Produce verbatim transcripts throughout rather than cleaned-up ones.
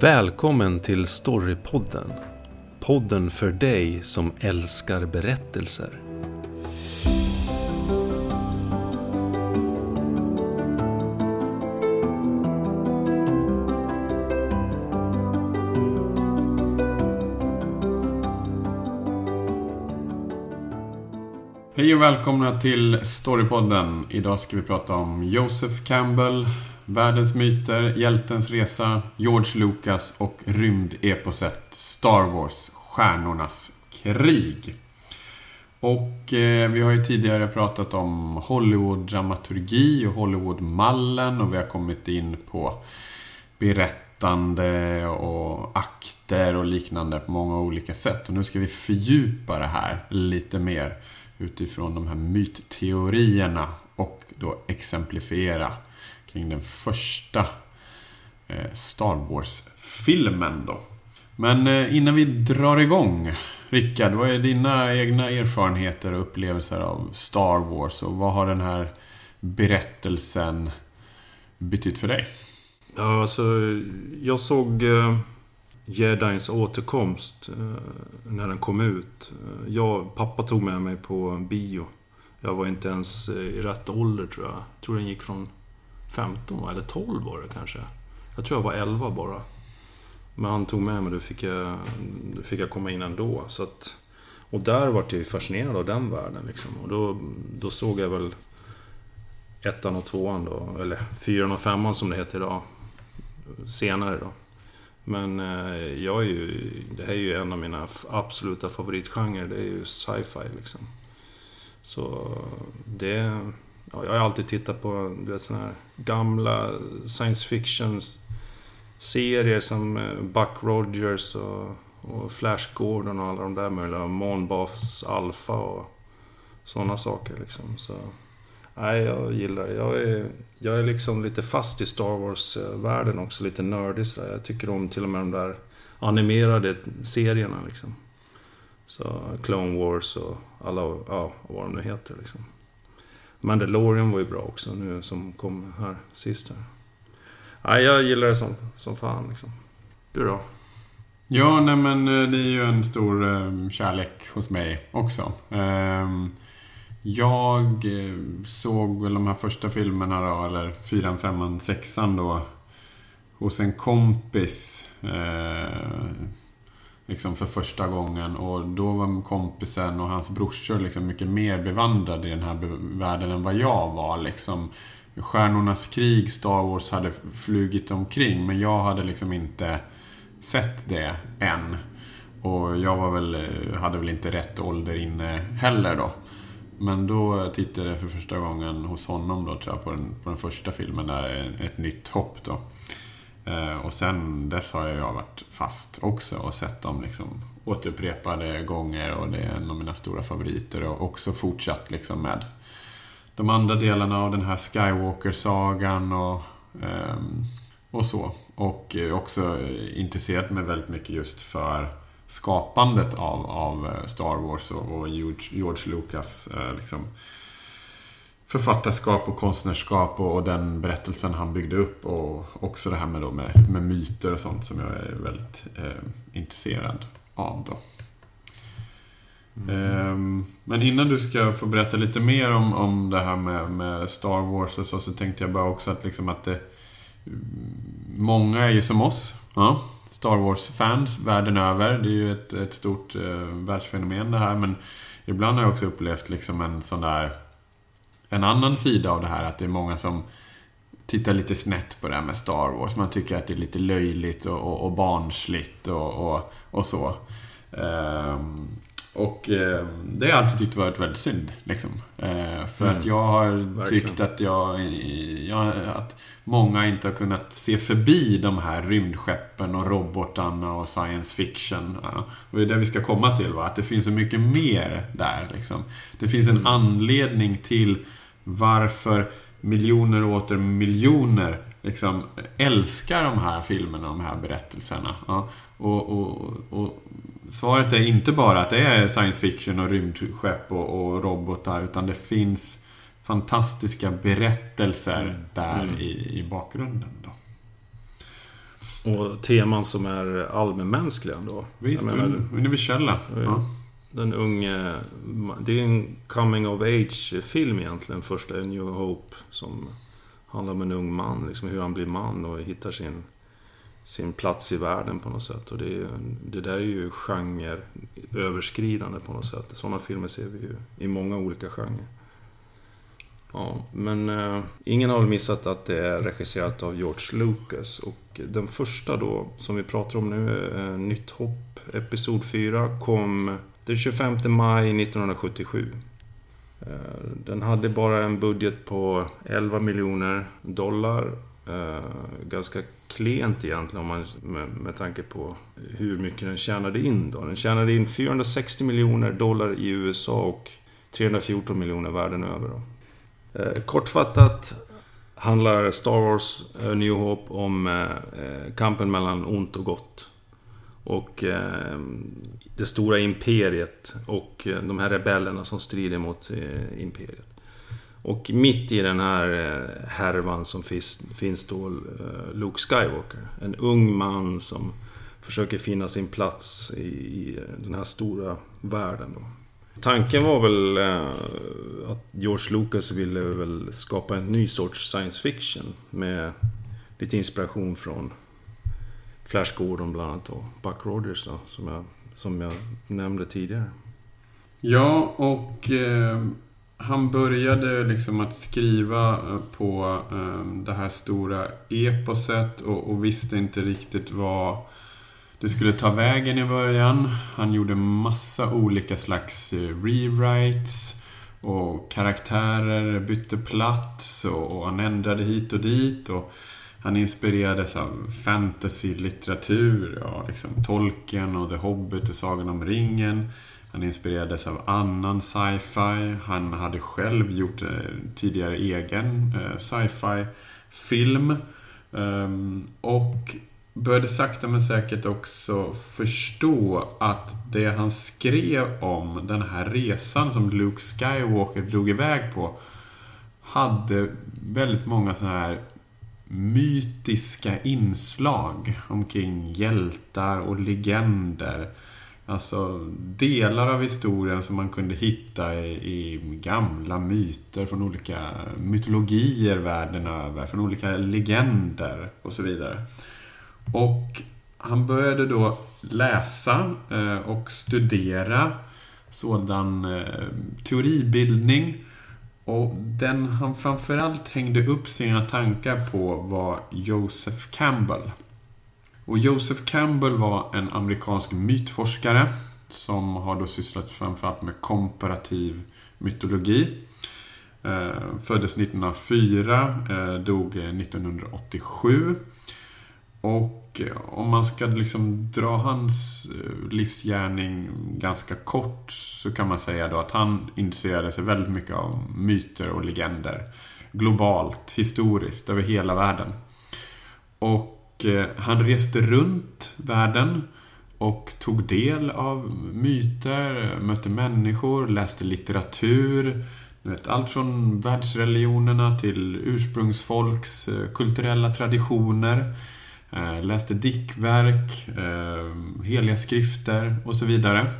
Välkommen till Storypodden, podden för dig som älskar berättelser. Hej och välkomna till Storypodden. Idag ska vi prata om Joseph Campbell, världens myter, Hjältens resa, George Lucas och rymdeposet Star Wars, stjärnornas krig. Och eh, vi har ju tidigare pratat om Hollywood-dramaturgi och Hollywood-mallen, och vi har kommit in på berättande och akter och liknande på många olika sätt. Och nu ska vi fördjupa det här lite mer utifrån de här mytteorierna och då exemplifiera kring den första Star Wars-filmen då. Men innan vi drar igång, Rickard, vad är dina egna erfarenheter och upplevelser av Star Wars? Och vad har den här berättelsen betytt för dig? Ja, alltså, jag såg eh, Jedins återkomst eh, när den kom ut. Jag, pappa tog med mig på bio. Jag var inte ens i rätt ålder, tror jag. Jag tror den gick från femton eller tolv var det kanske. Jag tror jag var elva bara. Men han tog med mig, då fick jag, då fick jag komma in ändå. Så att, och där var jag fascinerad av den världen. Liksom. Och då, då såg jag väl ettan och tvåan då. Eller fyran och femman som det heter idag. Senare då. Men jag är ju, det här är ju en av mina absoluta favoritgenrer. Det är ju sci-fi liksom. Så det... Ja, jag har alltid tittat på, du vet, såna här gamla science fiction serier som Buck Rogers och, och Flash Gordon och alla de där möjliga, Moonbase Alpha och sådana saker liksom. Så nej, jag gillar jag är jag är liksom lite fast i Star Wars världen också, lite nördig så där. Jag tycker om till och med de där animerade serierna liksom. Så Clone Wars och alla, ja, vad de nu heter liksom. Mandalorian var ju bra också nu som kom här sist här. Ja, jag gillar det som, som fan liksom. Du då? Ja, nej, men det är ju en stor eh, kärlek hos mig också. Eh, jag såg väl de här första filmerna då, eller fyran, femman, sexan då, hos en kompis eh, liksom för första gången, och då var kompisen och hans brorsor liksom mycket mer bevandrade i den här be- världen än vad jag var liksom. Stjärnornas krig, Star Wars hade flugit omkring, men jag hade liksom inte sett det än, och jag var väl, hade väl inte rätt ålder inne heller då. Men då tittade jag för första gången hos honom då, tror jag, på den, på den första filmen där, ett nytt hopp då. Och sen dess har jag varit fast också och sett dem liksom återupprepade gånger, och det är en av mina stora favoriter, och också fortsatt liksom med de andra delarna av den här Skywalker-sagan och, och så. Och också intresserat mig väldigt mycket just för skapandet av, av Star Wars och George Lucas liksom författarskap och konstnärskap, och, och den berättelsen han byggde upp, och också det här med, då med, med myter och sånt som jag är väldigt eh, intresserad av då. Mm. Ehm, men innan du ska få berätta lite mer om, om det här med, med Star Wars och så, så tänkte jag bara också att, liksom att det, många är ju som oss, ja, Star Wars-fans världen över. Det är ju ett, ett stort eh, världsfenomen det här, men ibland har jag också upplevt liksom en sån där en annan sida av det här, att det är många som tittar lite snett på det här med Star Wars. Man tycker att det är lite löjligt och, och, och barnsligt och, och, och så. Ehm, och ehm, det har jag alltid tyckt varit väldigt synd. Liksom. Ehm, för mm. att jag har tyckt att, jag, jag, att många inte har kunnat se förbi de här rymdskeppen och robotarna och science fiction. Ja. Och det är det vi ska komma till, va? Att det finns så mycket mer där. Liksom. Det finns en mm. anledning till varför miljoner och åter miljoner liksom älskar de här filmerna, de här berättelserna. Ja. Och, och, och svaret är inte bara att det är science fiction och rymdskepp och, och robotar, utan det finns fantastiska berättelser där mm. i, i bakgrunden då. Och teman som är allmänmänskliga då. Visst, universella. Ja. Den unge, det är en coming of age-film egentligen, första New Hope, som handlar om en ung man, liksom hur han blir man och hittar sin, sin plats i världen på något sätt. Och det, det där är ju genreöverskridande på något sätt. Sådana filmer ser vi ju i många olika genrer. Ja, men eh, ingen har missat att det är regisserat av George Lucas. Och den första då, som vi pratar om nu, eh, Nytt hopp, episod fyra, kom den tjugofemte maj nittonhundrasjuttiosju. Eh, den hade bara en budget på elva miljoner dollar. Eh, ganska klent egentligen om man, med, med tanke på hur mycket den tjänade in då. Den tjänade in fyrahundrasextio miljoner dollar i U S A och trehundrafjorton miljoner världen över då. Kortfattat handlar Star Wars A New Hope om kampen mellan ont och gott. Och det stora imperiet och de här rebellerna som strider mot imperiet. Och mitt i den här härvan som finns då Luke Skywalker. En ung man som försöker finna sin plats i den här stora världen då. Tanken var väl eh, att George Lucas ville väl skapa en ny sorts science fiction med lite inspiration från Flash Gordon bland annat och Buck Rogers då, som, jag, som jag nämnde tidigare. Ja, och eh, han började liksom att skriva på eh, det här stora eposet och, och visste inte riktigt vad det skulle ta vägen i början. Han gjorde massa olika slags rewrites och karaktärer bytte plats och han ändrade hit och dit och han inspirerades av fantasy-litteratur, ja, liksom Tolkien och The Hobbit och Sagan om ringen. Han inspirerades av annan sci-fi. Han hade själv gjort tidigare egen sci-fi-film och började sakta men säkert också förstå att det han skrev om, den här resan som Luke Skywalker drog iväg på, hade väldigt många så här mytiska inslag omkring hjältar och legender. Alltså delar av historien som man kunde hitta i, i gamla myter från olika mytologier världen över, från olika legender och så vidare. Och han började då läsa och studera sådan teoribildning. Och den han framförallt hängde upp sina tankar på var Joseph Campbell. Och Joseph Campbell var en amerikansk mytforskare som har då sysslat framförallt med komparativ mytologi. Föddes nittonhundrafyra, dog nittonhundraåttiosju. Och om man ska liksom dra hans livsgärning ganska kort så kan man säga då att han intresserade sig väldigt mycket av myter och legender. Globalt, historiskt, över hela världen. Och han reste runt världen och tog del av myter, mötte människor, läste litteratur. Allt från världsreligionerna till ursprungsfolks kulturella traditioner. Läste diktverk, heliga skrifter och så vidare.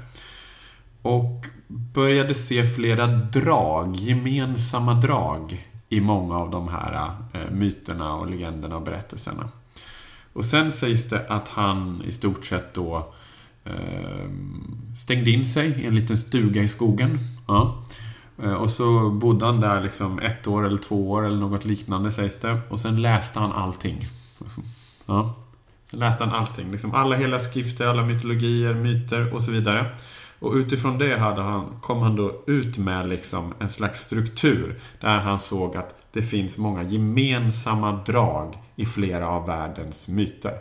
Och började se flera drag, gemensamma drag i många av de här myterna och legenderna och berättelserna. Och sen sägs det att han i stort sett då stängde in sig i en liten stuga i skogen. Ja. Och så bodde han där liksom ett år eller två år eller något liknande sägs det. Och sen läste han allting. Ja. Sen läste han allting, liksom alla hela skrifter, alla mytologier, myter och så vidare. Och utifrån det hade han, kom han då ut med liksom en slags struktur där han såg att det finns många gemensamma drag i flera av världens myter.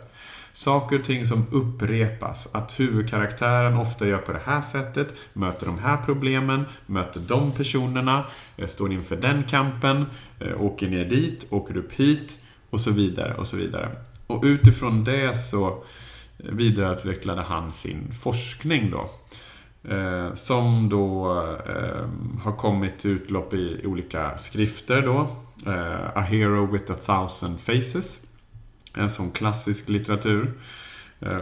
Saker och ting som upprepas, att huvudkaraktären ofta gör på det här sättet, möter de här problemen, möter de personerna, står inför den kampen, åker ner dit, åker upp hit och så vidare och så vidare. Och utifrån det så vidareutvecklade han sin forskning då. Eh, som då eh, har kommit till utlopp i olika skrifter då. Eh, A Hero with a Thousand Faces. en sån klassisk litteratur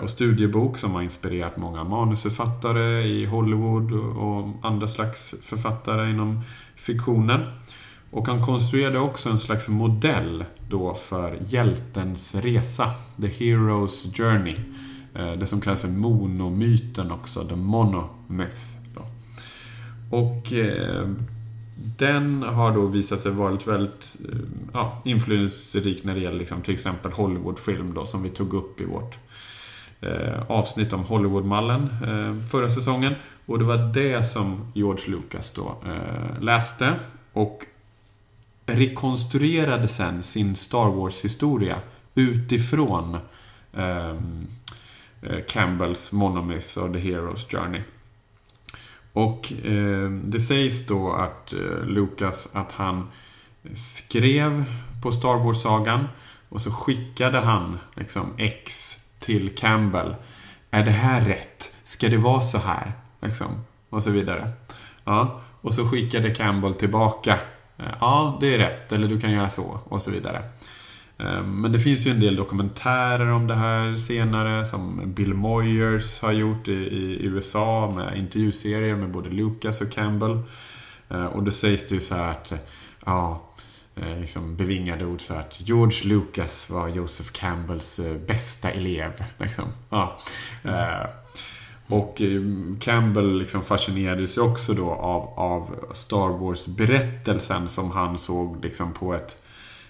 och studiebok som har inspirerat många manusförfattare i Hollywood och andra slags författare inom fiktionen. Och han konstruerade också en slags modell då för hjältens resa, The Hero's Journey. Det som kallas för monomyten också, The Monomyth. Och den har då visat sig vara väldigt, väldigt ja, influenserik när det gäller liksom, till exempel Hollywoodfilm då, som vi tog upp i vårt eh, avsnitt om Hollywoodmallen eh, förra säsongen. Och det var det som George Lucas då eh, läste och rekonstruerade sen sin Star Wars-historia utifrån eh, Campbells Monomyth och The Hero's Journey. Och eh, det sägs då att eh, Lucas att han skrev på Star Wars-sagan och så skickade han liksom X till Campbell. Är det här rätt? Ska det vara så här? Liksom, och så vidare. Ja, och så skickade Campbell tillbaka. Ja, det är rätt. Eller du kan göra så. Och så vidare. Eh, men det finns ju en del dokumentärer om det här senare som Bill Moyers har gjort i, i U S A med intervjuserier med både Lucas och Campbell. Eh, och då sägs det ju så här att ja, eh, liksom bevingade ord så här att George Lucas var Joseph Campbells eh, bästa elev. Liksom. Ja. Eh, och Campbell liksom fascinerades ju också då av, av Star Wars-berättelsen som han såg liksom på ett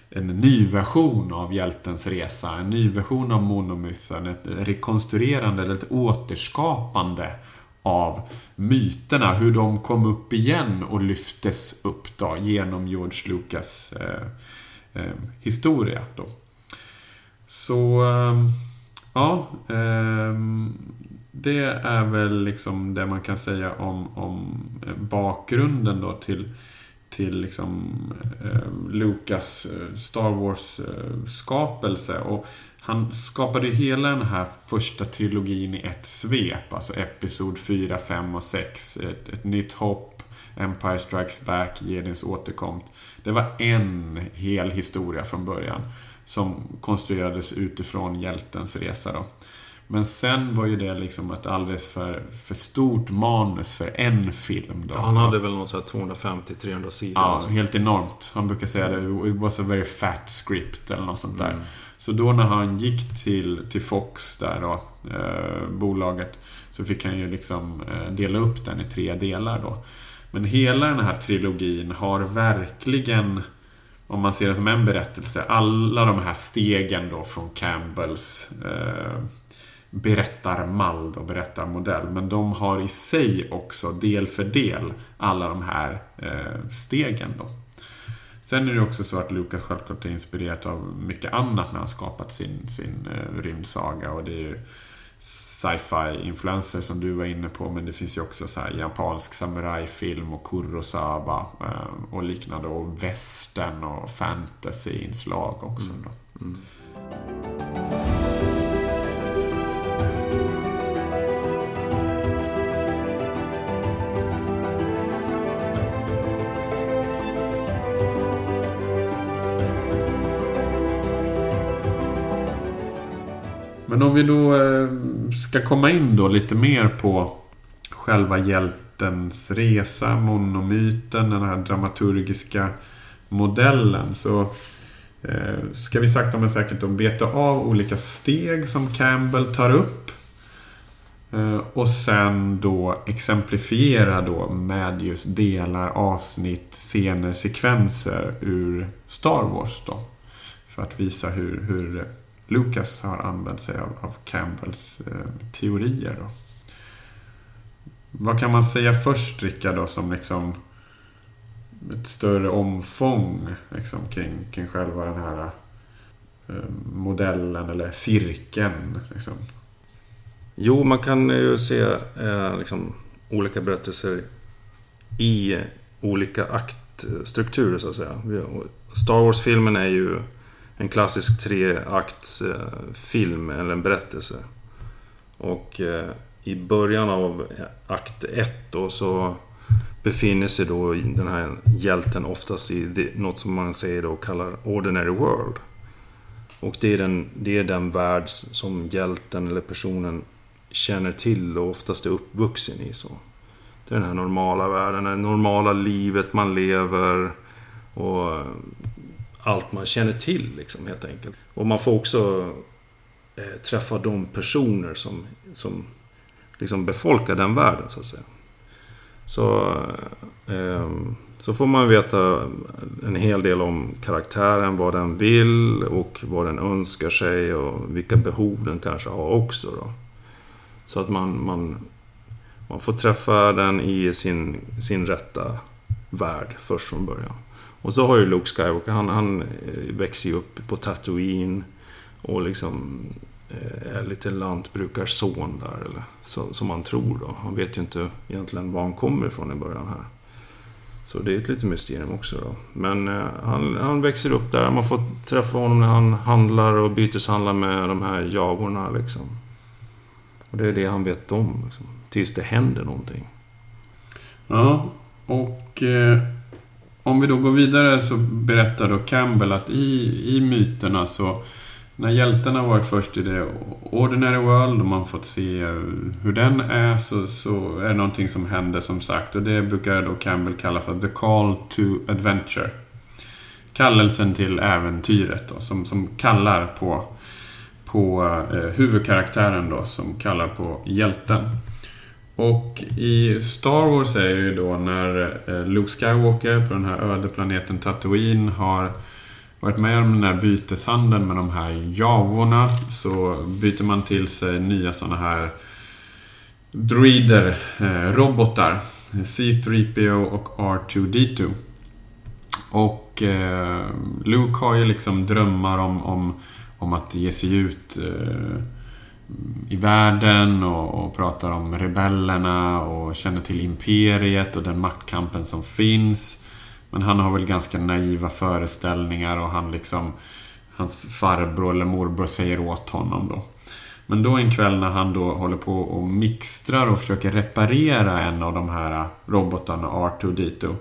en ny version av hjältens resa, en ny version av monomyten, ett rekonstruerande eller ett återskapande av myterna, hur de kom upp igen och lyftes upp då, genom George Lucas eh, eh, historia då. Så eh, ja eh, det är väl liksom det man kan säga om, om bakgrunden då till till liksom eh, Lucas Star Wars eh, skapelse. Och han skapade ju hela den här första trilogin i ett svep, alltså episod fyra, fem och sex, ett, ett nytt hopp, Empire Strikes Back, Jedins återkomst. Det var en hel historia från början som konstruerades utifrån hjältens resa då. Men sen var ju det liksom ett alldeles för, för stort manus för en film då. Han hade väl någon så här tvåhundrafemtio till trehundra sidor. Ja, helt enormt. Han brukar säga det, it was a very fat script eller något sånt där. Mm. Så då när han gick till, till Fox där då, eh, bolaget, så fick han ju liksom eh, dela upp den i tre delar då. Men hela den här trilogin har verkligen, om man ser det som en berättelse, alla de här stegen då från Campbells eh, berättar mall och berättar modell, men de har i sig också del för del alla de här eh, stegen då. Sen är det också så att Lucas självklart är inspirerat av mycket annat när han skapat sin, sin eh, rymdsaga, och det är ju sci-fi influenser som du var inne på, men det finns ju också så här japansk samurajfilm och Kurosawa eh, och liknande, och västern och fantasyinslag också då. Mm. Men om vi då ska komma in då lite mer på själva hjältens resa, monomyten, den här dramaturgiska modellen, så ska vi sakta men säkert då beta av olika steg som Campbell tar upp och sen då exemplifiera då med just delar, avsnitt, scener, sekvenser ur Star Wars då, för att visa hur, hur Lucas har använt sig av, av Campbells eh, teorier då. Vad kan man säga först, Rickard, då, som liksom ett större omfång liksom, kring, kring själva den här eh, modellen eller cirkeln liksom? Jo, man kan ju se eh, liksom, olika berättelser i olika aktstrukturer så att säga. Star Wars-filmen är ju en klassisk treaktsfilm eller en berättelse. Och eh, i början av akt ett då, så befinner sig då den här hjälten oftast i det, något som man säger då kallar ordinary world. Och det är den, det är den värld som hjälten eller personen känner till och oftast är uppvuxen i. Så det är den här normala världen, det normala livet man lever och allt man känner till liksom, helt enkelt. Och man får också eh, träffa de personer som, som liksom befolkar den världen, så att säga. Så, eh, så får man veta en hel del om karaktären, vad den vill och vad den önskar sig och vilka behov den kanske har också då. Så att man, man, man får träffa den i sin, sin rätta värld först från början. Och så har ju Luke Skywalker, han, han växer ju upp på Tatooine och liksom är lite lantbrukarson där, eller så, som man tror då. Han vet ju inte egentligen var han kommer ifrån i början här. Så det är ett litet mysterium också då. Men eh, han, han växer upp där, man får träffa honom när han handlar och byteshandlar med de här javorna liksom. Och det är det han vet om liksom, tills det händer någonting. Ja, och eh, om vi då går vidare så berättar då Campbell att i, i myterna så när hjältarna har varit först i det ordinary world och man fått se hur den är, så, så är det någonting som händer, som sagt. Och det brukar då Campbell kalla för the call to adventure. Kallelsen till äventyret då, som, som kallar på, på eh, huvudkaraktären då, som kallar på hjälten. Och i Star Wars är det ju då när eh, Luke Skywalker på den här öde planeten Tatooine har varit med om den här byteshandeln med de här javorna, så byter man till sig nya sådana här droider, eh, robotar, C tre P O och R två D två. Och eh, Luke har ju liksom drömmar om, om, om att ge sig ut eh, i världen och, och pratar om rebellerna och känner till imperiet och den maktkampen som finns. Men han har väl ganska naiva föreställningar och han liksom, hans farbror eller morbror säger åt honom då. Men då en kväll när han då håller på och mixtrar och försöker reparera en av de här robotarna, R två D två,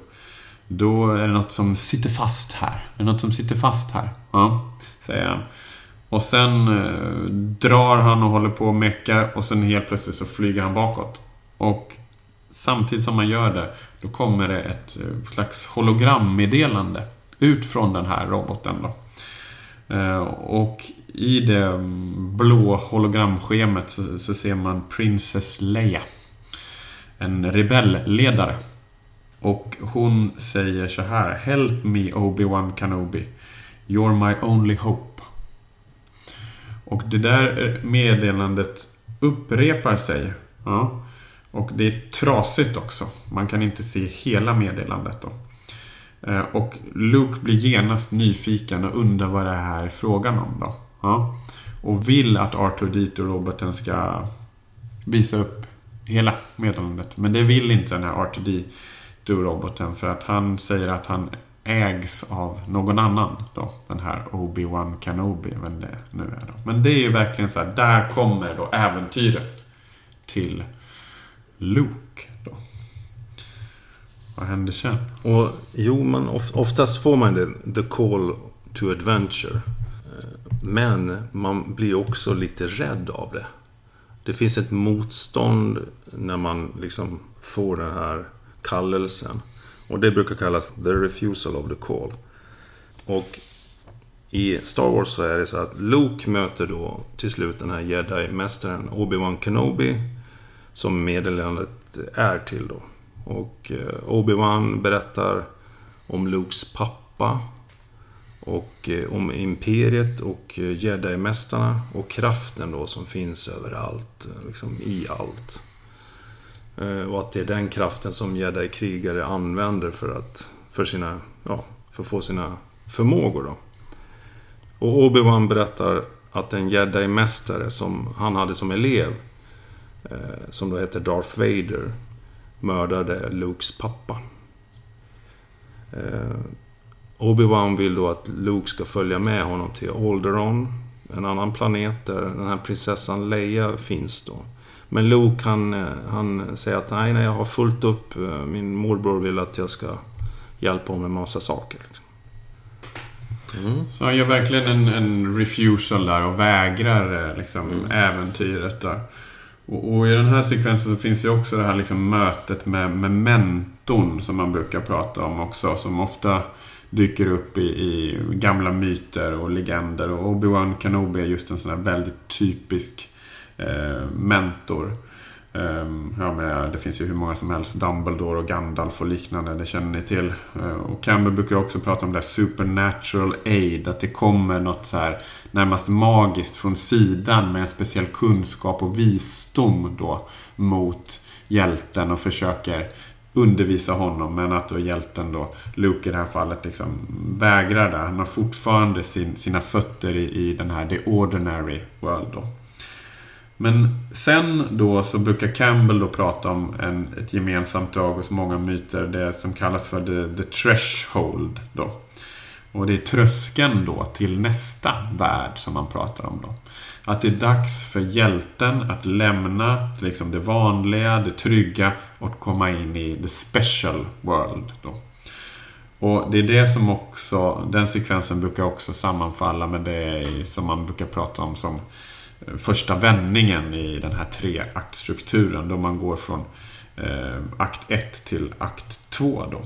då är det något som sitter fast här. Det är något som sitter fast här, ja, säger han. Och sen eh, drar han och håller på och meckar och sen helt plötsligt så flyger han bakåt. Och samtidigt som man gör det, då kommer det ett slags hologrammeddelande ut från den här roboten då. Och i det blå hologramschemet så, så ser man Princess Leia, en rebellledare. Och hon säger så här: "Help me, Obi-Wan Kenobi. You're my only hope." Och det där meddelandet upprepar sig. Ja. Och det är trasigt också. Man kan inte se hela meddelandet då. Och Luke blir genast nyfiken och undrar vad det här är frågan om då. Ja. Och vill att R två D två-roboten ska visa upp hela meddelandet. Men det vill inte den här R två D två-roboten, för att han säger att han ägs av någon annan då. Den här Obi-Wan Kenobi, vem det nu är då. Men det är ju verkligen så här, där kommer då äventyret till Luke då. Vad händer sen? Och, jo, men of, oftast får man det, the call to adventure. Men man blir också lite rädd av det. Det finns ett motstånd när man liksom får den här kallelsen. Och det brukar kallas the refusal of the call. Och i Star Wars så är det så att Luke möter då till slut den här Jedi-mästaren Obi-Wan Kenobi, som meddelandet är till då. Och eh, Obi-Wan berättar om Lukes pappa och eh, om imperiet och eh, Jedi-mästarna och kraften då som finns överallt, liksom i allt. Eh, och att det är den kraften som Jedi-krigare använder för att för sina, ja, för att få sina förmågor då. Och Obi-Wan berättar att en Jedi-mästare som han hade som elev, som då heter Darth Vader, mördade Lukes pappa. Eh, Obi-Wan vill då att Luke ska följa med honom till Alderaan, en annan planet där den här prinsessan Leia finns då. Men Luke han, han säger att nej, nej, jag har fullt upp, min morbror vill att jag ska hjälpa honom med massa saker liksom. Mm. Så han gör verkligen en, en refusal där och vägrar liksom, mm. äventyret där. Och, och i den här sekvensen så finns ju också det här liksom, mötet med, med mentorn som man brukar prata om också, som ofta dyker upp i, i gamla myter och legender. Och Obi-Wan Kenobi är just en sån här väldigt typisk eh, mentor. Um, ja, men det finns ju hur många som helst, Dumbledore och Gandalf och liknande, det känner ni till. Uh, och Campbell brukar också prata om det supernatural aid, att det kommer något så här närmast magiskt från sidan med en speciell kunskap och visdom då mot hjälten och försöker undervisa honom, men att då hjälten då, Luke i det här fallet, liksom vägrar där. Han har fortfarande sin, sina fötter i, i den här The Ordinary World då. Men sen då så brukar Campbell då prata om en, ett gemensamt drag hos många myter, det som kallas för the, the threshold då. Och det är tröskeln då till nästa värld som man pratar om då. Att det är dags för hjälten att lämna liksom det vanliga, det trygga och komma in i the special world då. Och det är det som också, den sekvensen brukar också sammanfalla med det som man brukar prata om som första vändningen i den här treaktstrukturen, då man går från eh, akt ett till akt två då.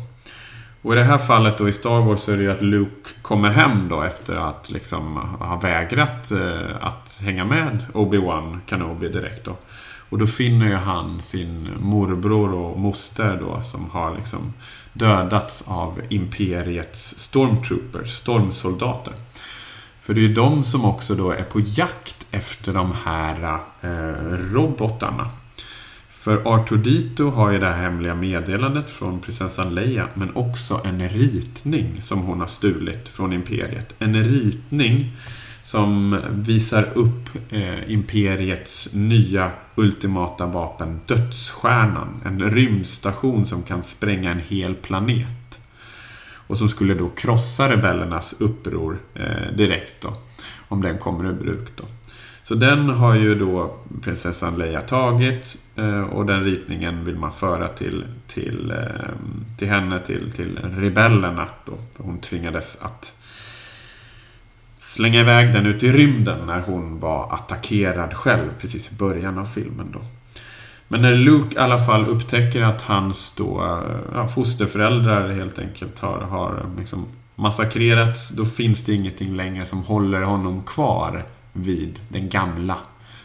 Och i det här fallet då i Star Wars så är det ju att Luke kommer hem då efter att liksom ha vägrat eh, att hänga med Obi-Wan Kenobi direkt då. Och då finner ju han sin morbror och moster då som har liksom dödats av imperiets stormtroopers, stormsoldater. För det är ju de som också då är på jakt efter de här eh, robotarna. För R två D två har ju det här hemliga meddelandet från prinsessan Leia, men också en ritning som hon har stulit från imperiet. En ritning som visar upp eh, imperiets nya ultimata vapen, Dödsstjärnan. En rymdstation som kan spränga en hel planet. Och som skulle då krossa rebellernas uppror eh, direkt då, om den kommer i bruk då. Så den har ju då prinsessan Leia tagit eh, och den ritningen vill man föra till, till, eh, till henne, till, till rebellerna då. För hon tvingades att slänga iväg den ut i rymden när hon var attackerad själv precis i början av filmen då. Men när Luke i alla fall upptäcker att hans då, ja, fosterföräldrar helt enkelt har, har liksom massakrerats, då finns det ingenting längre som håller honom kvar vid den gamla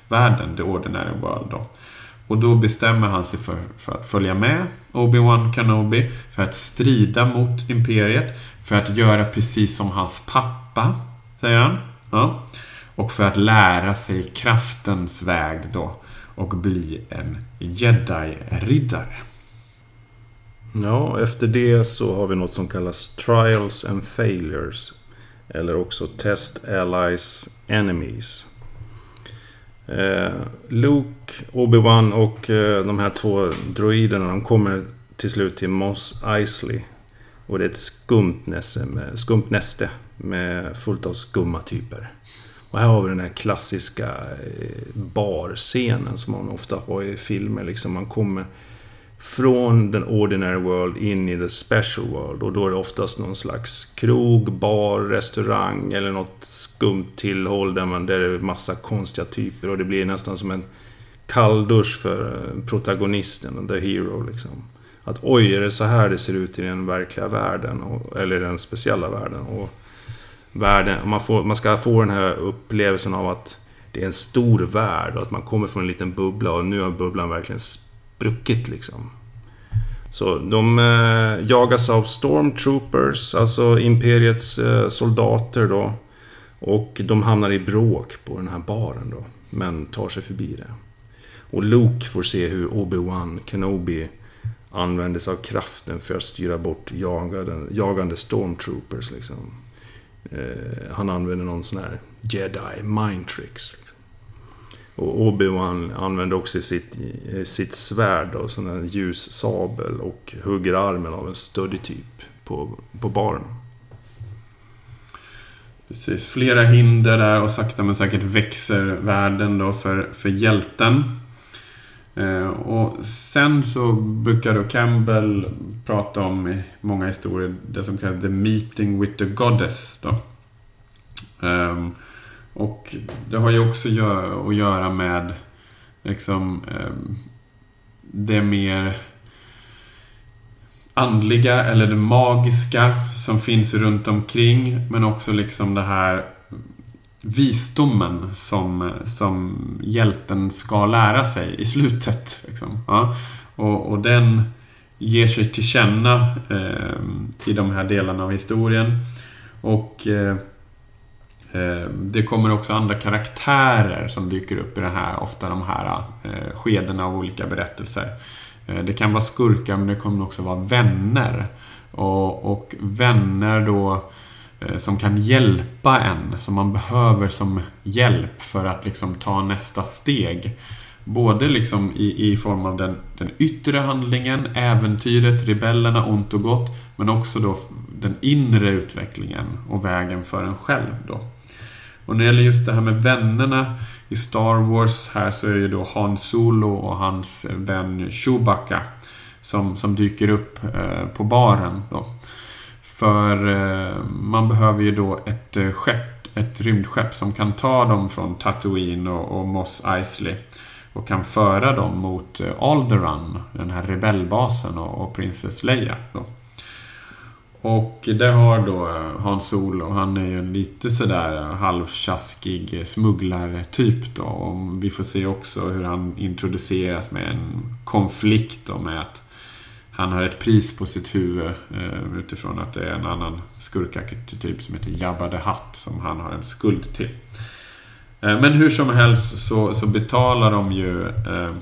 världen, The Ordinary World då. Och då bestämmer han sig för, för att följa med Obi-Wan Kenobi, för att strida mot imperiet, för att göra precis som hans pappa, säger han. Ja. Och för att lära sig kraftens väg då. Och bli en Jedi-riddare. Ja, efter det så har vi något som kallas Trials and Failures. Eller också Test Allies Enemies. Eh, Luke, Obi-Wan och eh, de här två droiderna, de kommer till slut till Mos Eisley. Och det är ett skumt näste med, skumt näste med fullt av skumma typer. Och här har vi den här klassiska barscenen som man ofta har i filmer. Liksom man kommer från den ordinary world in i the special world. Och då är det oftast någon slags krog, bar, restaurang eller något skumt tillhåll där, man, där det är massa konstiga typer. Och det blir nästan som en kalldusch för protagonisten, the hero. Liksom. Att oj, är det så här det ser ut i den verkliga världen och, eller den speciella världen och... Världen. Man, får, man ska få den här upplevelsen av att det är en stor värld och att man kommer från en liten bubbla och nu har bubblan verkligen spruckit liksom. Så de eh, jagas av stormtroopers, alltså imperiets eh, soldater då, och de hamnar i bråk på den här baren då, men tar sig förbi det. Och Luke får se hur Obi-Wan Kenobi använder sig av kraften för att styra bort jagade, jagande stormtroopers liksom. Han använder någon sån här Jedi mind tricks. Och Obi-Wan använder också sitt, sitt svärd och sån här ljus sabel och hugger armen av en stöddig typ på, på baren. Precis, flera hinder där och sakta men säkert växer världen då för, för hjälten. Eh, och sen så brukar då Campbell prata om i många historier det som kallas The Meeting with the Goddess då. Um, och det har ju också gö- att göra med liksom um, det mer andliga eller det magiska som finns runt omkring, men också liksom det här visdomen som, som hjälten ska lära sig i slutet liksom. Ja. och, och den ger sig till känna eh, i de här delarna av historien, och eh, eh, det kommer också andra karaktärer som dyker upp i det här, ofta de här eh, skedena av olika berättelser. eh, det kan vara skurkar, men det kommer också vara vänner, och, och vänner då som kan hjälpa en, som man behöver som hjälp för att liksom ta nästa steg. Både liksom i, i form av den, den yttre handlingen, äventyret, rebellerna, ont och gott, men också då den inre utvecklingen och vägen för en själv då. Och när det gäller just det här med vännerna i Star Wars här, så är det då Han Solo och hans vän Chewbacca som, som dyker upp eh, på baren då. För eh, man behöver ju då ett skepp, ett rymdskepp som kan ta dem från Tatooine och, och Mos Eisley, och kan föra dem mot Alderaan, den här rebellbasen, och, och Princess Leia då. Och det har då Han Solo, och han är ju en lite sådär halvtjaskig smugglartyp då. Och vi får se också hur han introduceras med en konflikt då, med att han har ett pris på sitt huvud eh, utifrån att det är en annan skurkarketyp som heter Jabba the Hutt som han har en skuld till. Eh, men hur som helst så, så betalar de ju eh,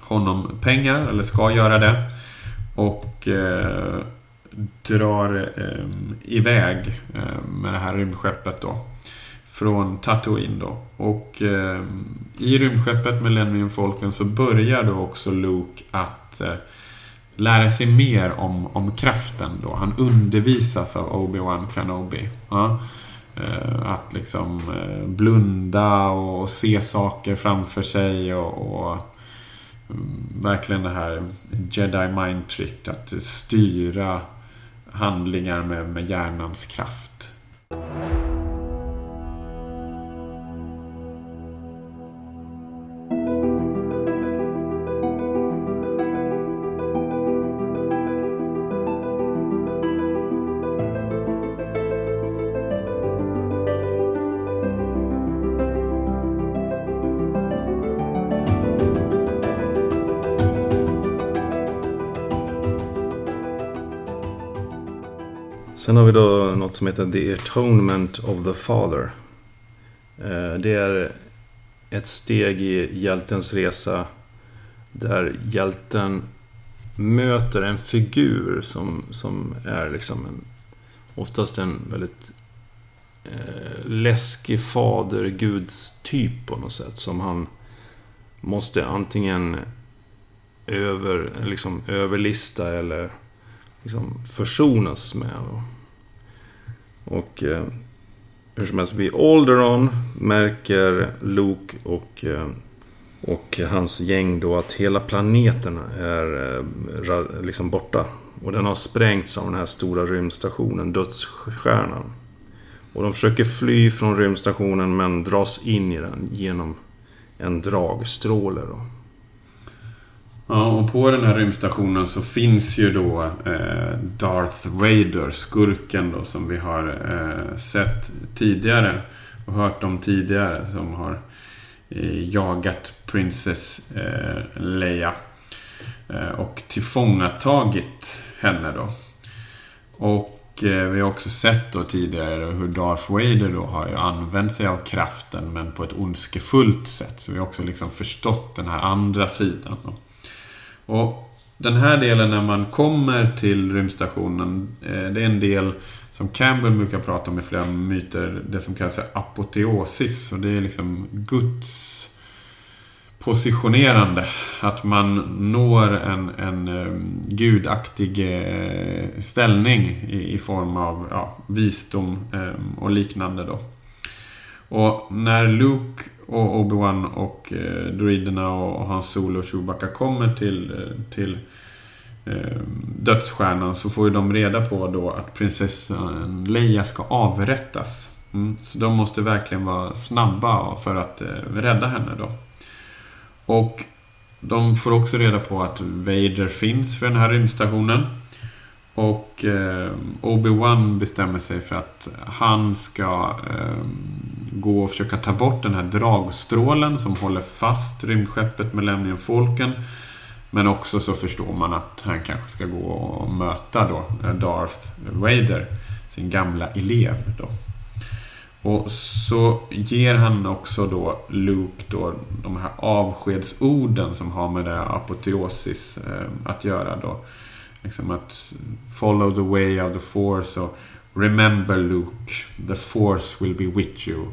honom pengar, eller ska göra det, och eh, drar eh, iväg eh, med det här rymdskeppet då från Tatooine då. Och eh, i rymdskeppet Millennium Falcon så börjar då också Luke att eh, lära sig mer om, om kraften då. Han undervisas av Obi-Wan Kenobi. Ja? Att liksom blunda och se saker framför sig, och, och verkligen det här Jedi mind trick, att styra handlingar med, med hjärnans kraft. Sen har vi då något som heter The Atonement of the Father. Det är ett steg i hjältens resa där hjälten möter en figur som, som är liksom en, oftast en väldigt eh, läskig fadergudstyp på något sätt, som han måste antingen över, liksom, överlista eller liksom försonas med. Och eh, hur som helst, vid Alderaan märker Luke och, eh, och hans gäng då att hela planeten är eh, liksom borta, och den har sprängts av den här stora rymdstationen Dödsstjärnan. Och de försöker fly från rymdstationen, men dras in i den genom en dragstråle då. Ja, och på den här rymdstationen så finns ju då eh, Darth Vader, skurken då, som vi har eh, sett tidigare och hört om tidigare, som har eh, jagat Princess eh, Leia eh, och tillfångatagit henne då. Och eh, vi har också sett då tidigare hur Darth Vader då har ju använt sig av kraften, men på ett ondskefullt sätt, så vi har också liksom förstått den här andra sidan då. Och den här delen när man kommer till rymdstationen, det är en del som Campbell brukar prata om i flera myter, det som kallas för apoteosis. Och det är liksom Guds positionerande, att man når en, en gudaktig ställning i, i form av ja, visdom och liknande då. Och när Luke och Obi-Wan och eh, droiderna och Han Solo och Chewbacca kommer till, till eh, dödsstjärnan, så får ju de reda på då att prinsessan Leia ska avrättas. Mm, så de måste verkligen vara snabba för att eh, rädda henne då. Och de får också reda på att Vader finns vid den här rymdstationen. Och eh, Obi-Wan bestämmer sig för att han ska eh, gå och försöka ta bort den här dragstrålen som håller fast rymdskeppet Millennium Falcon. Men också så förstår man att han kanske ska gå och möta då Darth Vader, sin gamla elev då. Och så ger han också då Luke då de här avskedsorden som har med det apoteosis eh, att göra då. Liksom att follow the way of the force och remember Luke, the force will be with you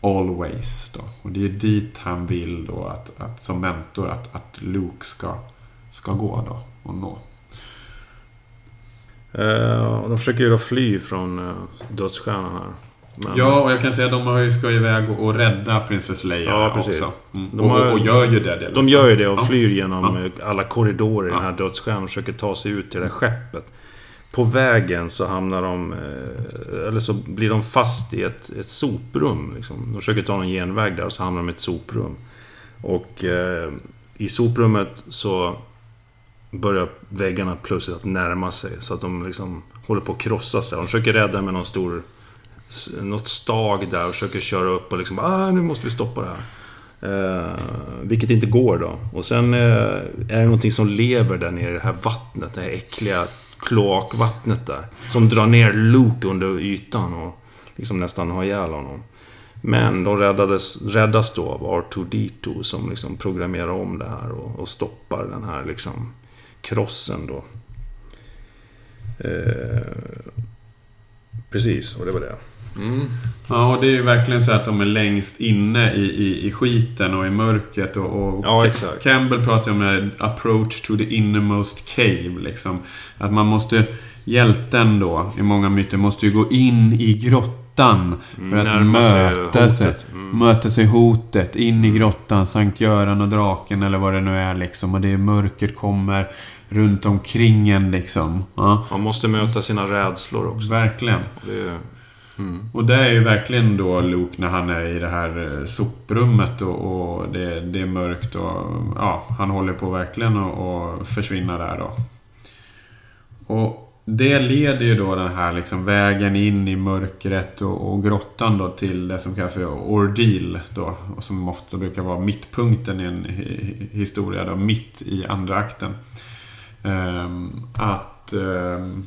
always då. Och det är dit han vill då att, att som mentor att, att Luke ska, ska gå då och nå. Eh, och de försöker ju då fly från eh, dödsstjärnan här. Men... Ja, och jag kan säga att de har ju ska iväg och, och rädda Princess Leia ja, också. Mm. De har, och, och gör ju det. Liksom. De gör ju det och flyr ja. genom ja. alla korridorer i ja. den här dödsstjärnan och försöker ta sig ut till det här skeppet. På vägen så hamnar de, eller så blir de fast i ett, ett soprum. Liksom. De försöker ta någon genväg där och så hamnar de i ett soprum. Och eh, i soprummet så börjar väggarna plötsligt att närma sig. Så att de liksom håller på att krossas där. De försöker rädda med någon stor... något stag där och försöker köra upp och liksom, ah, nu måste vi stoppa det här. Eh, vilket inte går då. Och sen eh, är det någonting som lever där nere i det här vattnet, det här äckliga kloakvattnet där, som drar ner Luke under ytan och liksom nästan har ihjäl honom. Men de räddades, räddas då av R två D två som liksom programmerar om det här och, och stoppar den här liksom krossen då. Eh, precis, och det var det. Mm. Ja, och det är ju verkligen så att de är längst inne i, i, i skiten och i mörkret och, och ja, exakt. Campbell pratar om en approach to the innermost cave liksom. Att man måste, hjälten då i många myter måste ju gå in i grottan för att mm, möta sig, sig mm. möta sig hotet in i grottan, Sankt Göran och draken eller vad det nu är liksom, och det är mörkret kommer runt omkring en liksom. Ja. Man måste möta sina rädslor också. Verkligen. Det är... Mm. Och det är ju verkligen då Luke när han är i det här soprummet och, och det, det är mörkt och ja, han håller på verkligen och, och försvinna där då. Och det leder ju då den här liksom vägen in i mörkret och, och grottan då till det som kallas för ordeal då, och som ofta brukar vara mittpunkten i en historia då, mitt i andra akten. Um, att um,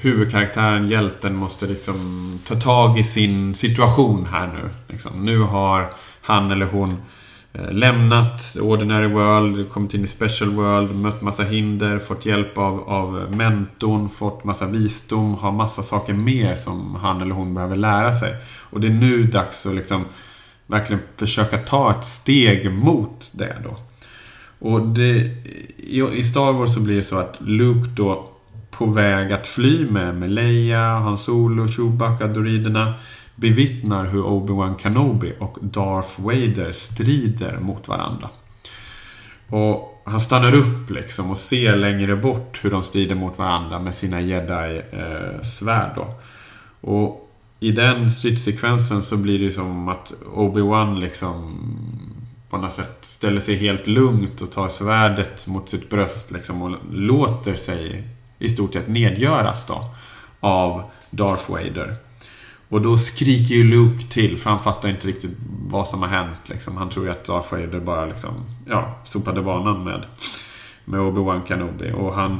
huvudkaraktären, hjälten, måste liksom ta tag i sin situation här nu. Liksom, nu har han eller hon lämnat Ordinary World, kommit in i Special World, mött massa hinder, fått hjälp av, av mentorn, fått massa visdom, har massa saker mer som han eller hon behöver lära sig. Och det är nu dags att liksom verkligen försöka ta ett steg mot det då. Och det, i Star Wars så blir det så att Luke då på väg att fly med, med Leia, Han Solo, Chewbacca, Doriderna bevittnar hur Obi-Wan Kenobi och Darth Vader strider mot varandra. Och han stannar upp liksom och ser längre bort hur de strider mot varandra med sina Jedi-svärd då. Och i den stridssekvensen så blir det som att Obi-Wan liksom... på något sätt ställer sig helt lugnt och tar svärdet mot sitt bröst liksom, och låter sig i stort sett nedgöras då av Darth Vader. Och då skriker ju Luke till, för han fattar inte riktigt vad som har hänt liksom. Han tror ju att Darth Vader bara liksom, ja, sopade banan med, med Obi-Wan Kenobi. Och han,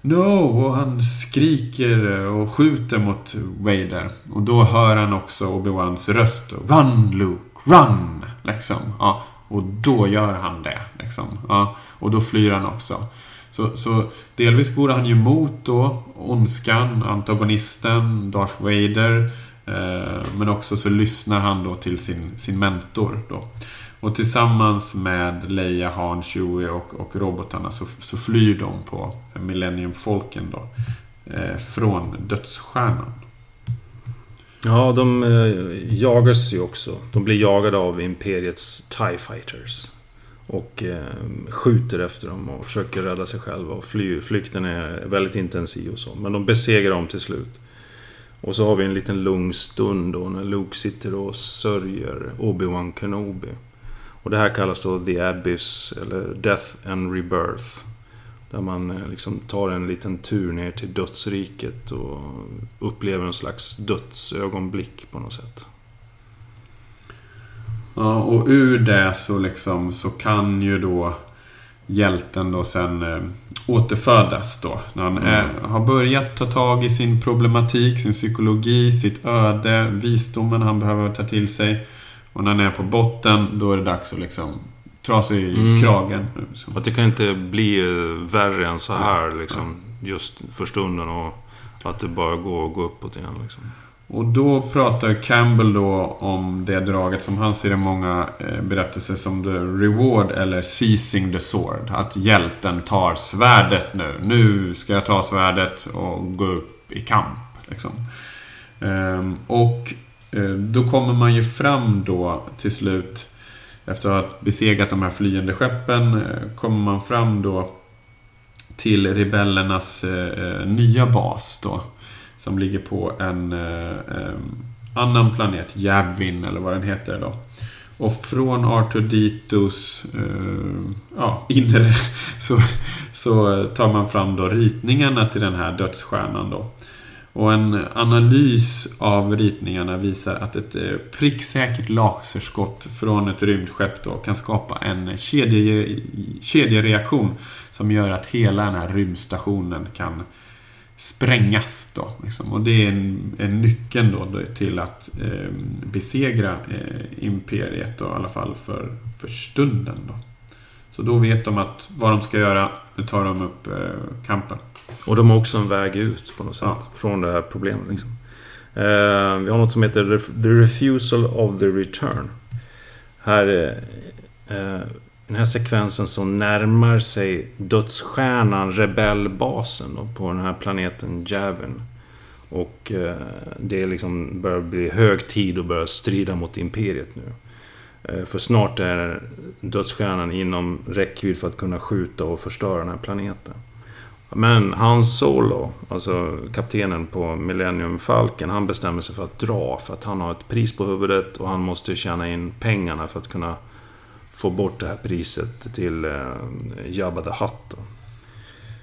no! Och han skriker och skjuter mot Vader. Och då hör han också Obi-Wans röst, run Luke, run! Liksom, ja. Och då gör han det liksom. Ja, och då flyr han också. Så, så delvis går han ju mot då ondskan, antagonisten Darth Vader, eh, men också så lyssnar han då till sin, sin mentor då. Och tillsammans med Leia, Han, Chewie och, och robotarna så, så flyr de på Millennium Falcon då, eh, från dödsstjärnan. Ja, de eh, jagas ju också. De blir jagade av Imperiets TIE Fighters. Och eh, skjuter efter dem och försöker rädda sig själva och flyr. Flykten är väldigt intensiv och så. Men de besegrar dem till slut. Och så har vi en liten lugn stund då när Luke sitter och sörjer Obi-Wan Kenobi. Och det här kallas då The Abyss eller Death and Rebirth. Där man liksom tar en liten tur ner till dödsriket och upplever en slags dödsögonblick på något sätt. Ja, och ur det så, liksom, så kan ju då hjälten då sen eh, återfödas då. När han är, har börjat ta tag i sin problematik, sin psykologi, sitt öde, visdomen han behöver ta till sig. Och när han är på botten, då är det dags att liksom dra sig i mm. kragen. Liksom. Att det kan inte bli värre än så här liksom, just för stunden, och att det bara går och går uppåt igen liksom. Och då pratar Campbell då om det draget som han ser i många berättelser som the reward eller seizing the sword. Att hjälten tar svärdet nu. Nu ska jag ta svärdet och gå upp i kamp. Liksom. Och då kommer man ju fram då till slut, efter att ha besegat de här flyende skeppen, kommer man fram då till rebellernas nya bas då. Som ligger på en eh, annan planet, Yavin eller vad den heter då. Och från R två D tvås eh, ja, inre så, så tar man fram då ritningarna till den här dödsstjärnan då. Och en analys av ritningarna visar att ett eh, pricksäkert laserskott från ett rymdskepp då kan skapa en kedje, kedjereaktion som gör att hela den här rymdstationen kan sprängas då, liksom. Och det är en, en nyckeln då, då till att eh, besegra eh, imperiet då, i alla fall för, för stunden då. Så då vet de att vad de ska göra, nu tar de upp eh, kampen. Och de har också en väg ut på något sätt, ja, från det här problemet liksom. eh, Vi har något som heter The Refusal of the Return. Här eh, den här sekvensen som närmar sig dödsstjärnan, rebellbasen då, på den här planeten Yavin. Och eh, det liksom börjar bli hög tid att börja strida mot imperiet nu. Eh, för snart är dödsstjärnan inom räckvidd för att kunna skjuta och förstöra den här planeten. Men Han Solo, alltså kaptenen på Millennium Falcon, han bestämmer sig för att dra för att han har ett pris på huvudet och han måste tjäna in pengarna för att kunna få bort det här priset till eh, Jabba the Hutt.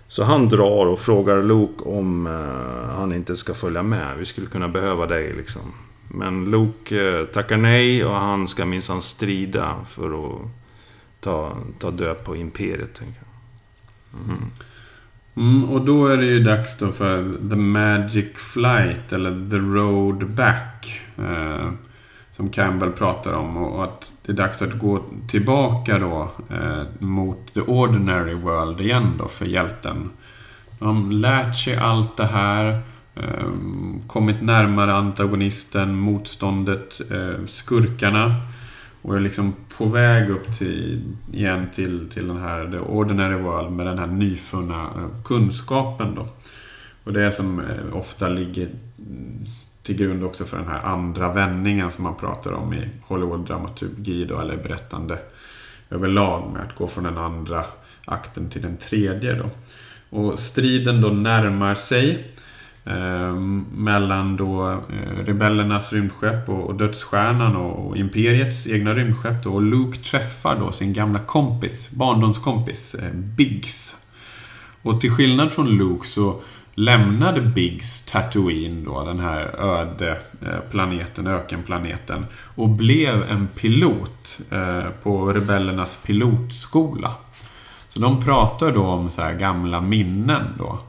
Så han drar och frågar Luke om eh, han inte ska följa med. Vi skulle kunna behöva dig liksom. Men Luke eh, tackar nej och han ska minsann strida för att ta, ta död på imperiet, tänker jag. Mm. Mm, och då är det ju dags då för The Magic Flight eller The Road Back. Eh. Som Campbell pratar om, och att det är dags att gå tillbaka då eh, mot the ordinary world igen då för hjälten. De lärt sig allt det här, eh, kommit närmare antagonisten, motståndet, eh, skurkarna, och är liksom på väg upp till, igen till, till den här the ordinary world med den här nyfunna eh, kunskapen då. Och det är som eh, ofta ligger till grund också för den här andra vändningen som man pratar om i Hollywood-dramaturgi då, eller berättande överlag, med att gå från den andra akten till den tredje då. Och striden då närmar sig eh, mellan då eh, rebellernas rymdskepp och, och dödsstjärnan och, och imperiets egna rymdskepp då. Och Luke träffar då sin gamla kompis, barndomskompis eh, Biggs. Och till skillnad från Luke så lämnade Biggs Tatooine då, den här öde planeten, ökenplaneten, och blev en pilot eh, på rebellernas pilotskola. Så de pratar då om så här gamla minnen då.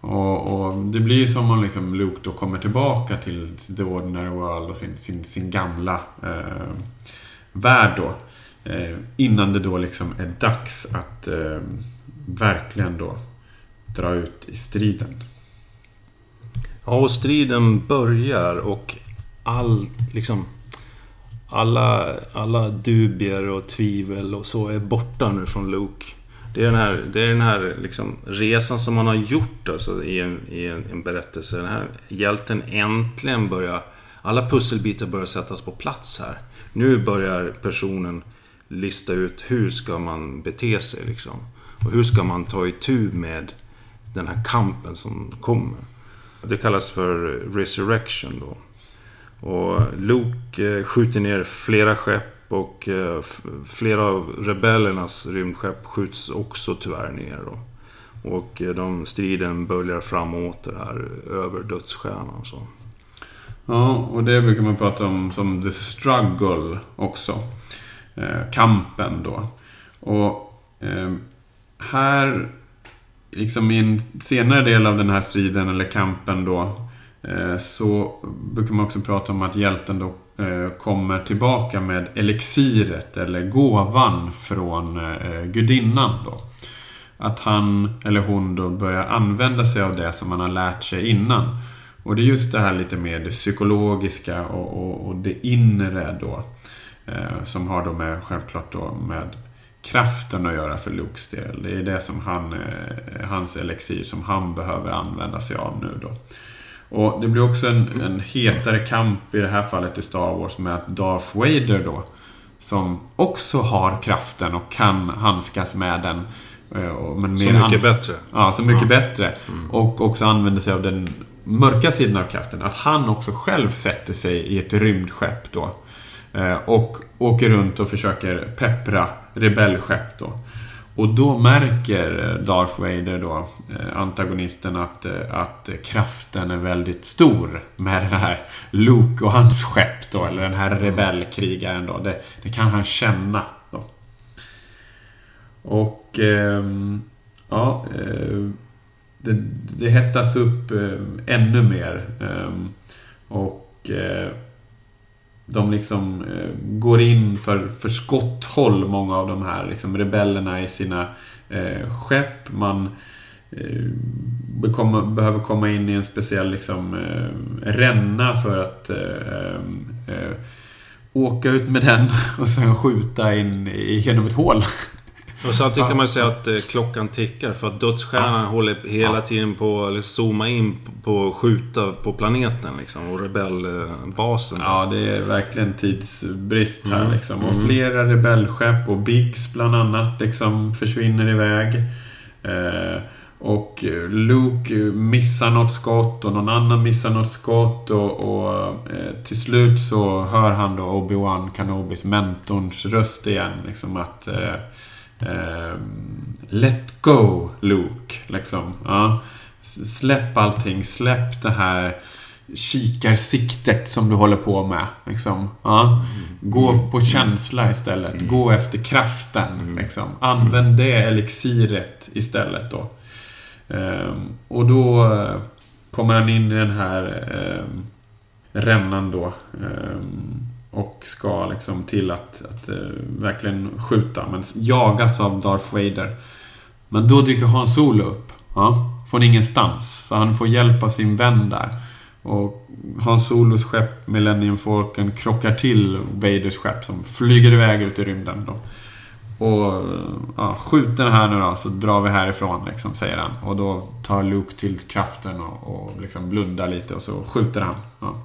Och, och det blir som om liksom Luke då kommer tillbaka till The Ordinary World och sin, sin, sin gamla eh, värld då. Eh, innan det då liksom är dags att eh, verkligen då dra ut i striden. Ja, och striden börjar och all, liksom, alla, alla dubier och tvivel och så är borta nu från Luke. Det är den här, det är den här liksom resan som man har gjort alltså, i, en, i en, en berättelse. Den här hjälten äntligen börjar, alla pusselbitar börjar sättas på plats här. Nu börjar personen lista ut hur ska man bete sig liksom. Och hur ska man ta itu med den här kampen som kommer. Det kallas för Resurrection då. Och Luke skjuter ner flera skepp och flera av rebellernas rymdskepp skjuts också tyvärr ner då. Och de striden böljar framåt här över Dödsstjärnan så. Ja, och det brukar man prata om som the struggle också. Eh, kampen då. Och eh, här liksom i en senare del av den här striden eller kampen då, eh, så brukar man också prata om att hjälten då eh, kommer tillbaka med elixiret eller gåvan från eh, gudinnan då. Att han eller hon då börjar använda sig av det som man har lärt sig innan. Och det är just det här lite mer det psykologiska och, och, och det inre då. Eh, som har då med, självklart då med kraften att göra för Lukes del. Det är det som han, eh, hans elixir som han behöver använda sig av nu då. Och det blir också en, en hetare kamp i det här fallet i Star Wars med att Darth Vader då. Som också har kraften och kan handskas med den. Men så mycket an... bättre. Ja, så mycket ja. bättre. Mm. Och också använder sig av den mörka sidan av kraften. Att han också själv sätter sig i ett rymdskepp då. Och åker runt och försöker peppra rebellskepp då. Och då märker Darth Vader då, antagonisten, att, att kraften är väldigt stor med den här Luke och hans skepp då. Eller den här rebellkrigaren då. Det, det kan han känna. Och eh, ja, eh, det, det hettas upp eh, ännu mer eh, och eh, de liksom eh, går in för, för skotthåll, många av de här liksom, rebellerna i sina eh, skepp. Man eh, bekomma, behöver komma in i en speciell liksom, eh, ränna för att eh, eh, åka ut med den och sen skjuta in genom ett hål. Och samtidigt kan man säga att klockan tickar för att Dödsstjärnan ja. håller hela tiden på att zooma in på att skjuta på planeten liksom, och rebellbasen. Ja, det är verkligen tidsbrist här mm. liksom. Och flera rebellskepp och Biggs bland annat liksom, försvinner iväg. Eh, och Luke missar något skott och någon annan missar något skott. Och, och eh, till slut så hör han då Obi-Wan Kenobis, mentorns röst igen liksom, att... Eh, let go Luke liksom. Ja. Släpp allting, släpp det här kikarsiktet som du håller på med liksom. Ja. Gå på känsla istället, mm. gå efter kraften liksom. Använd det elixiret istället då. Och då kommer han in i den här rännan då och ska liksom till att, att uh, verkligen skjuta, men jagas av Darth Vader. Men då dyker Han Solo upp ja? från ingenstans, så han får hjälp av sin vän där. Och Han Solos skepp Millennium Falcon krockar till Vaders skepp som flyger iväg ut i rymden då. Och ja, skjut den här nu då, så drar vi härifrån liksom, säger han. Och då tar Luke till kraften och, och liksom blundar lite och så skjuter han ja.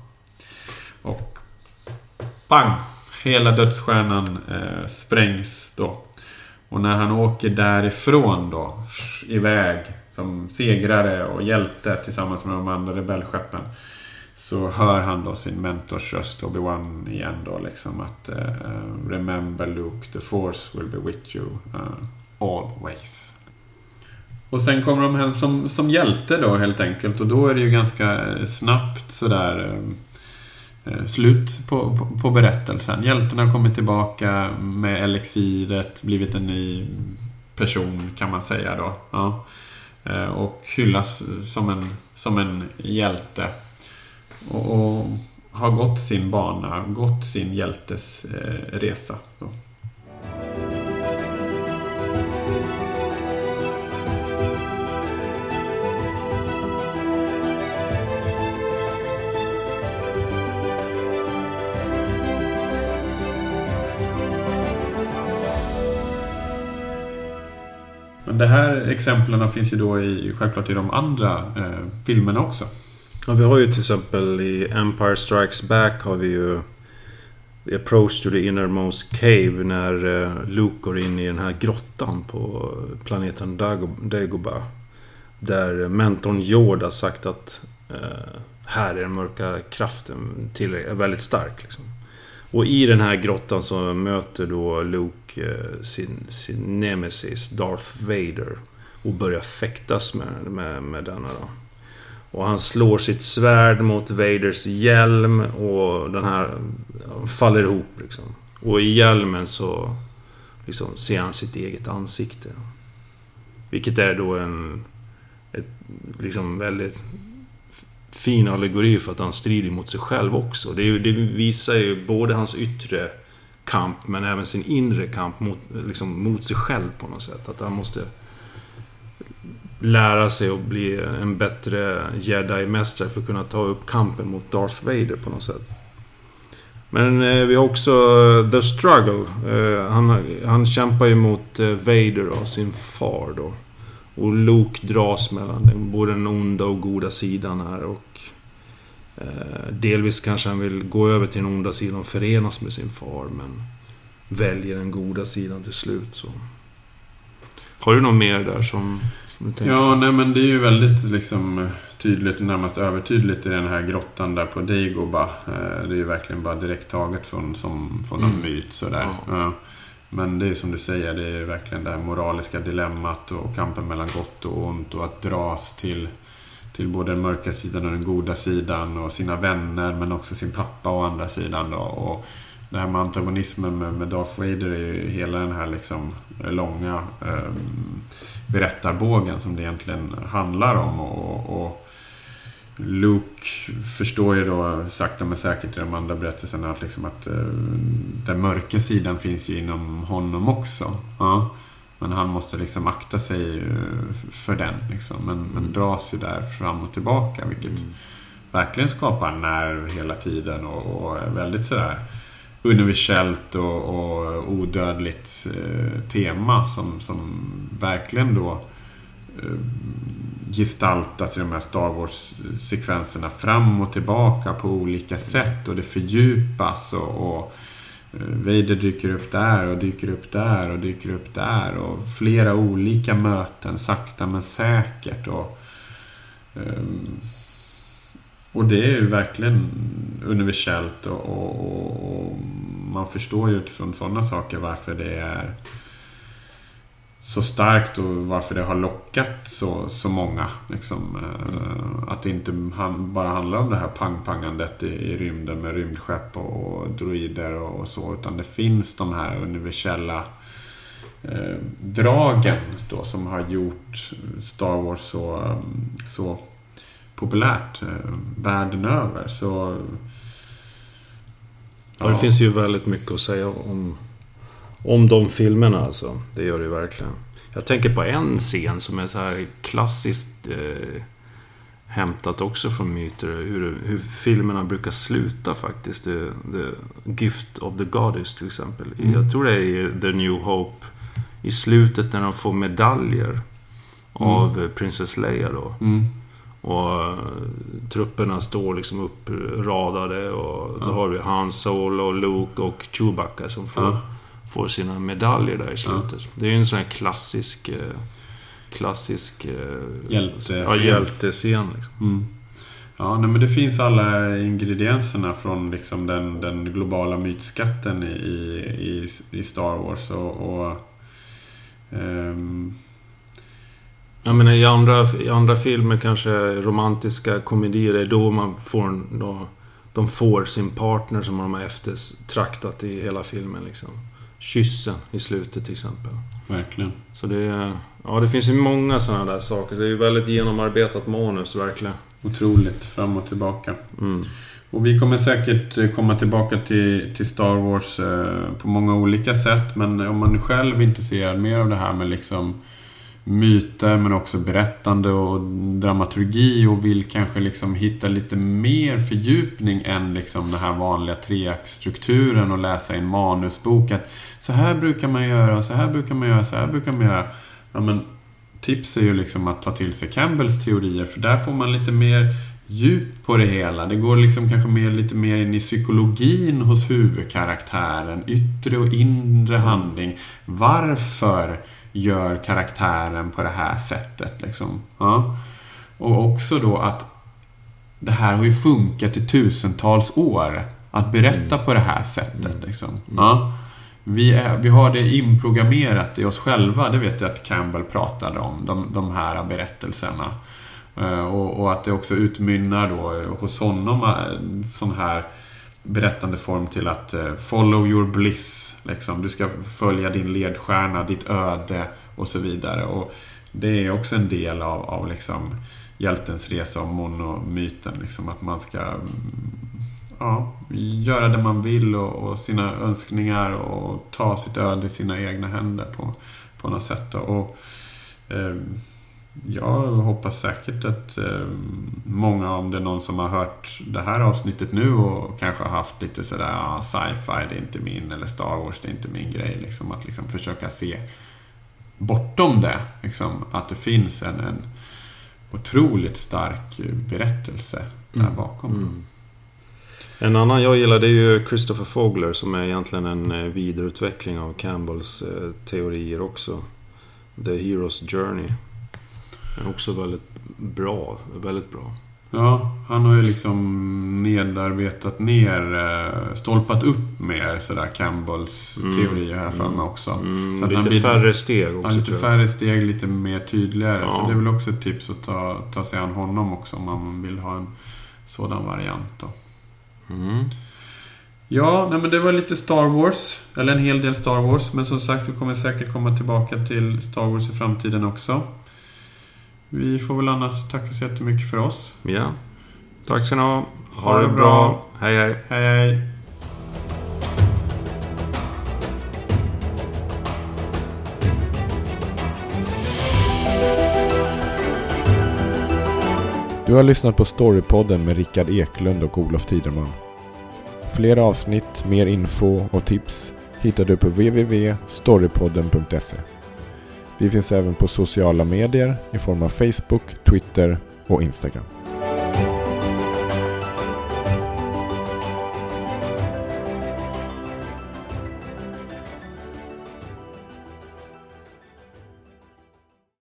Och bang! Hela Dödsstjärnan eh, sprängs då. Och när han åker därifrån då, sh, iväg som segrare och hjälte tillsammans med de andra rebellskeppen, så hör han då sin mentors röst, Obi-Wan, igen då liksom att eh, remember Luke, the force will be with you uh, always. Och sen kommer de hem som, som hjälte då helt enkelt. Och då är det ju ganska snabbt sådär... Eh, slut på, på, på berättelsen. Hjälten har kommit tillbaka med elixiret, blivit en ny person kan man säga då. Ja. Och hyllas som en, som en hjälte. Och, och har gått sin bana, gått sin hjältes eh, resa då. De här exemplen finns ju då i, självklart i de andra eh, filmerna också. Ja, vi har ju till exempel i Empire Strikes Back har vi ju The Approach to the Innermost Cave, när eh, Luke går in i den här grottan på planeten Dago- Dagobah, där mentorn Yoda sagt att eh, här är den mörka kraften till, är väldigt stark liksom. Och i den här grottan så möter då Luke eh, sin, sin nemesis Darth Vader och börjar fäktas med, med, med denna då. Och han slår sitt svärd mot Vaders hjälm och den här faller ihop liksom. Och i hjälmen så liksom ser han sitt eget ansikte. Vilket är då en ett, liksom väldigt fin allegori för att han strider mot sig själv också. Det, är, det visar ju både hans yttre kamp men även sin inre kamp mot, liksom, mot sig själv på något sätt. Att han måste lära sig att bli en bättre Jedi-mästare för att kunna ta upp kampen mot Darth Vader på något sätt. Men eh, vi har också The Struggle. Eh, han, han kämpar ju mot eh, Vader och sin far då. Och Luke dras mellan den, både den onda och goda sidan här. Och eh, delvis kanske han vill gå över till den onda sidan och förenas med sin far. Men väljer den goda sidan till slut. Så. Har du något mer där som... Ja, nej, men det är ju väldigt liksom tydligt, närmast övertydligt i den här grottan där på Dagobah. Det är ju verkligen bara direkt taget från, som, från en mm. myt sådär. Ja. Men det är som du säger, det är verkligen det här moraliska dilemmat och kampen mellan gott och ont och att dras till, till både den mörka sidan och den goda sidan och sina vänner men också sin pappa å andra sidan då. Och det här med antagonismen med, med Darth Vader är ju hela den här liksom långa eh, berättarbågen som det egentligen handlar om. Och, och Luke förstår ju då sakta men säkert i de andra berättelserna att, liksom att eh, den mörka sidan finns ju inom honom också. Ja. Men han måste liksom akta sig för den. Liksom. Men, mm. men dras ju där fram och tillbaka, vilket mm. verkligen skapar nerv hela tiden och, och är väldigt sådär universellt och, och odödligt eh, tema som, som verkligen då eh, gestaltas i de här Star Wars-sekvenserna fram och tillbaka på olika sätt och det fördjupas och, och eh, Vader dyker upp där och dyker upp där och dyker upp där och flera olika möten sakta men säkert och eh, och det är ju verkligen universellt och, och, och, och man förstår ju utifrån sådana saker varför det är så starkt och varför det har lockat så, så många. Liksom. Mm. Att det inte bara handlar om det här pangpangandet i, i rymden med rymdskepp och, och droider och, och så, utan det finns de här universella eh, dragen då, som har gjort Star Wars så... så populärt eh, världen över så ja. Ja, det finns ju väldigt mycket att säga om om de filmerna alltså. Det gör det verkligen. Jag tänker på en scen som är så här klassiskt eh, hämtat också från myter hur, hur filmerna brukar sluta faktiskt. The, the Gift of the Goddess till exempel. Mm. Jag tror det är The New Hope i slutet när de får medaljer mm. av Princess Leia då. Mm. Och trupperna står liksom uppradade och då ja. har vi Han Solo, Luke och Chewbacca som får, ja. får sina medaljer där i slutet. Ja. Det är ju en sån här klassisk klassisk hjälte ja, hjältescen liksom. Mm. Ja, nej, men det finns alla ingredienserna från liksom den, den globala mytskatten i, i, i Star Wars och, och um... Jag menar, i, andra, i andra filmer kanske romantiska komedier är då man får då, de får sin partner som de har eftertraktat i hela filmen liksom. Kyssen i slutet till exempel. Verkligen. Så det, ja, det finns ju många sådana där saker. Det är ju väldigt genomarbetat manus verkligen. Otroligt fram och tillbaka. Mm. Och vi kommer säkert komma tillbaka till, till Star Wars eh, på många olika sätt, men om man själv är intresserad mer av det här med liksom myter men också berättande och dramaturgi och vill kanske liksom hitta lite mer fördjupning än liksom den här vanliga treaktstrukturen och läsa en manusbok att så här brukar man göra, så här brukar man göra, så här brukar man göra. Ja, men tips är ju liksom att ta till sig Campbells teorier för där får man lite mer djup på det hela. Det går liksom kanske mer, lite mer in i psykologin hos huvudkaraktären, yttre och inre handling. Varför gör karaktären på det här sättet liksom. Ja. Och också då att det här har ju funkat i tusentals år att berätta mm. på det här sättet liksom. mm. ja. vi, är, vi har det inprogrammerat i oss själva. Det vet jag att Campbell pratade om, de, de här berättelserna, och, och att det också utmynnar då hos honom sån här berättande form till att follow your bliss liksom. Du ska följa din ledstjärna, ditt öde och så vidare, och det är också en del av, av liksom Hjältens resa och monomyten liksom, att man ska ja, göra det man vill och, och sina önskningar och ta sitt öde i sina egna händer på, på något sätt då. Och eh, jag hoppas säkert att eh, många, om det är någon som har hört det här avsnittet nu och kanske har haft lite sådär ah, sci-fi, det är inte min, eller Star Wars, det är inte min grej liksom, att liksom försöka se bortom det liksom, att det finns en, en otroligt stark berättelse där mm. bakom. mm. En annan jag gillar, det är ju Christopher Fogler, som är egentligen en vidareutveckling av Campbells teorier också. The Hero's Journey är också väldigt bra, väldigt bra. Ja, han har ju liksom nedarbetat ner, stolpat upp mer sådär Campbells mm. teorier här för mig mm. också. Mm. Så att lite han blir, färre steg också. Ja, lite färre steg, lite mer tydligare. Ja. Så det är väl också ett tips att ta, ta sig an honom också om man vill ha en sådan variant då. Mm. Ja, nej, men det var lite Star Wars, eller en hel del Star Wars, men som sagt, vi kommer säkert komma tillbaka till Star Wars i framtiden också. Vi får väl annars tacka så jättemycket för oss. Ja. Tack så mycket. Ha, ha det bra. bra. Hej hej. Hej hej. Du har lyssnat på Storypodden med Rickard Eklund och Olof Tiderman. Flera avsnitt, mer info och tips hittar du på w w w punkt storypodden punkt se. Vi finns även på sociala medier i form av Facebook, Twitter och Instagram.